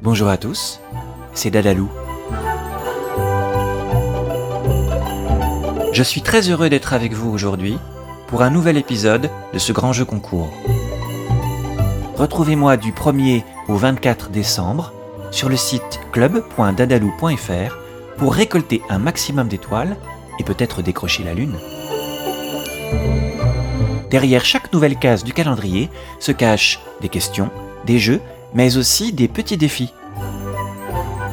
Bonjour à tous, c'est Dadalou. Je suis très heureux d'être avec vous aujourd'hui pour un nouvel épisode de ce grand jeu concours. Retrouvez-moi du 1er au 24 décembre sur le site club.dadalou.fr pour récolter un maximum d'étoiles et peut-être décrocher la lune. Derrière chaque nouvelle case du calendrier se cachent des questions, des jeux, mais aussi des petits défis.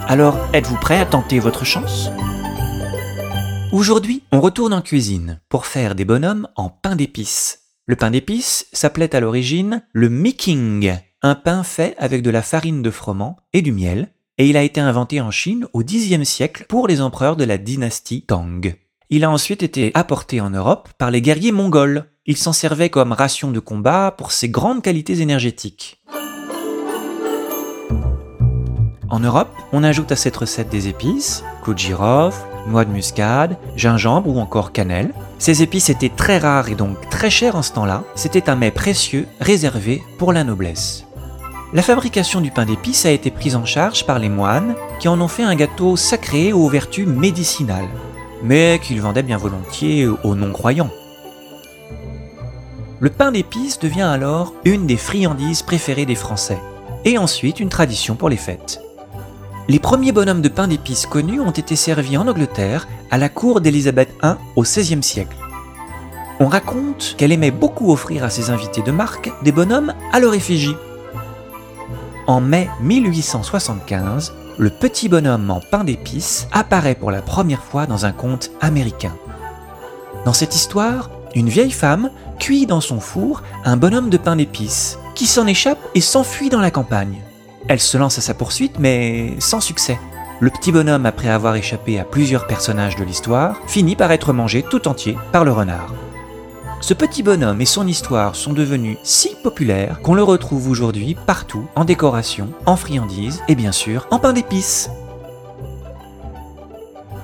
Alors, êtes-vous prêt à tenter votre chance ? Aujourd'hui, on retourne en cuisine pour faire des bonhommes en pain d'épices. Le pain d'épices s'appelait à l'origine le Miking, un pain fait avec de la farine de froment et du miel, et il a été inventé en Chine au Xe siècle pour les empereurs de la dynastie Tang. Il a ensuite été apporté en Europe par les guerriers mongols. Ils s'en servaient comme ration de combat pour ses grandes qualités énergétiques. En Europe, on ajoute à cette recette des épices, clous de girofle, noix de muscade, gingembre ou encore cannelle. Ces épices étaient très rares et donc très chères en ce temps-là. C'était un mets précieux réservé pour la noblesse. La fabrication du pain d'épices a été prise en charge par les moines qui en ont fait un gâteau sacré aux vertus médicinales, mais qu'ils vendaient bien volontiers aux non-croyants. Le pain d'épices devient alors une des friandises préférées des Français, et ensuite une tradition pour les fêtes. Les premiers bonhommes de pain d'épices connus ont été servis en Angleterre à la cour d'Élisabeth I au XVIe siècle. On raconte qu'elle aimait beaucoup offrir à ses invités de marque des bonhommes à leur effigie. En mai 1875, le petit bonhomme en pain d'épices apparaît pour la première fois dans un conte américain. Dans cette histoire, une vieille femme cuit dans son four un bonhomme de pain d'épices qui s'en échappe et s'enfuit dans la campagne. Elle se lance à sa poursuite, mais sans succès. Le petit bonhomme, après avoir échappé à plusieurs personnages de l'histoire, finit par être mangé tout entier par le renard. Ce petit bonhomme et son histoire sont devenus si populaires qu'on le retrouve aujourd'hui partout, en décoration, en friandises et bien sûr en pain d'épices.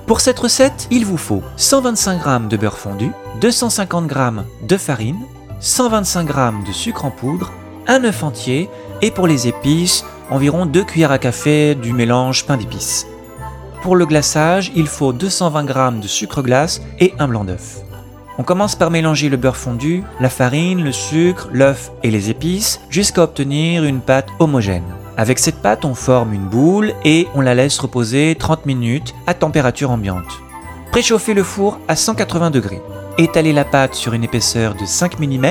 Pour cette recette, il vous faut 125 g de beurre fondu, 250 g de farine, 125 g de sucre en poudre, un œuf entier et pour les épices, environ 2 cuillères à café du mélange pain d'épices. Pour le glaçage, il faut 220 g de sucre glace et un blanc d'œuf. On commence par mélanger le beurre fondu, la farine, le sucre, l'œuf et les épices jusqu'à obtenir une pâte homogène. Avec cette pâte, on forme une boule et on la laisse reposer 30 minutes à température ambiante. Préchauffez le four à 180 degrés. Étalez la pâte sur une épaisseur de 5 mm.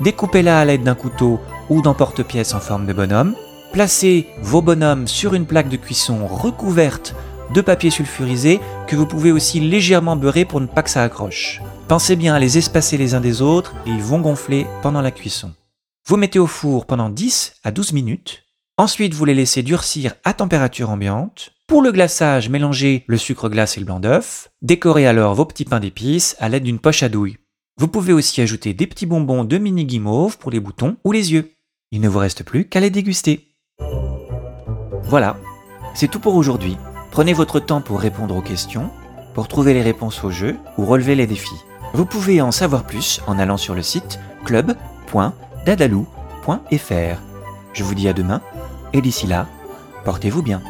Découpez-la à l'aide d'un couteau ou d'un porte-pièce en forme de bonhomme. Placez vos bonhommes sur une plaque de cuisson recouverte de papier sulfurisé que vous pouvez aussi légèrement beurrer pour ne pas que ça accroche. Pensez bien à les espacer les uns des autres, ils vont gonfler pendant la cuisson. Vous mettez au four pendant 10 à 12 minutes. Ensuite, vous les laissez durcir à température ambiante. Pour le glaçage, mélangez le sucre glace et le blanc d'œuf. Décorez alors vos petits pains d'épices à l'aide d'une poche à douille. Vous pouvez aussi ajouter des petits bonbons de mini guimauve pour les boutons ou les yeux. Il ne vous reste plus qu'à les déguster. Voilà, c'est tout pour aujourd'hui. Prenez votre temps pour répondre aux questions, pour trouver les réponses au jeu ou relever les défis. Vous pouvez en savoir plus en allant sur le site club.dadalou.fr. Je vous dis à demain et d'ici là, portez-vous bien.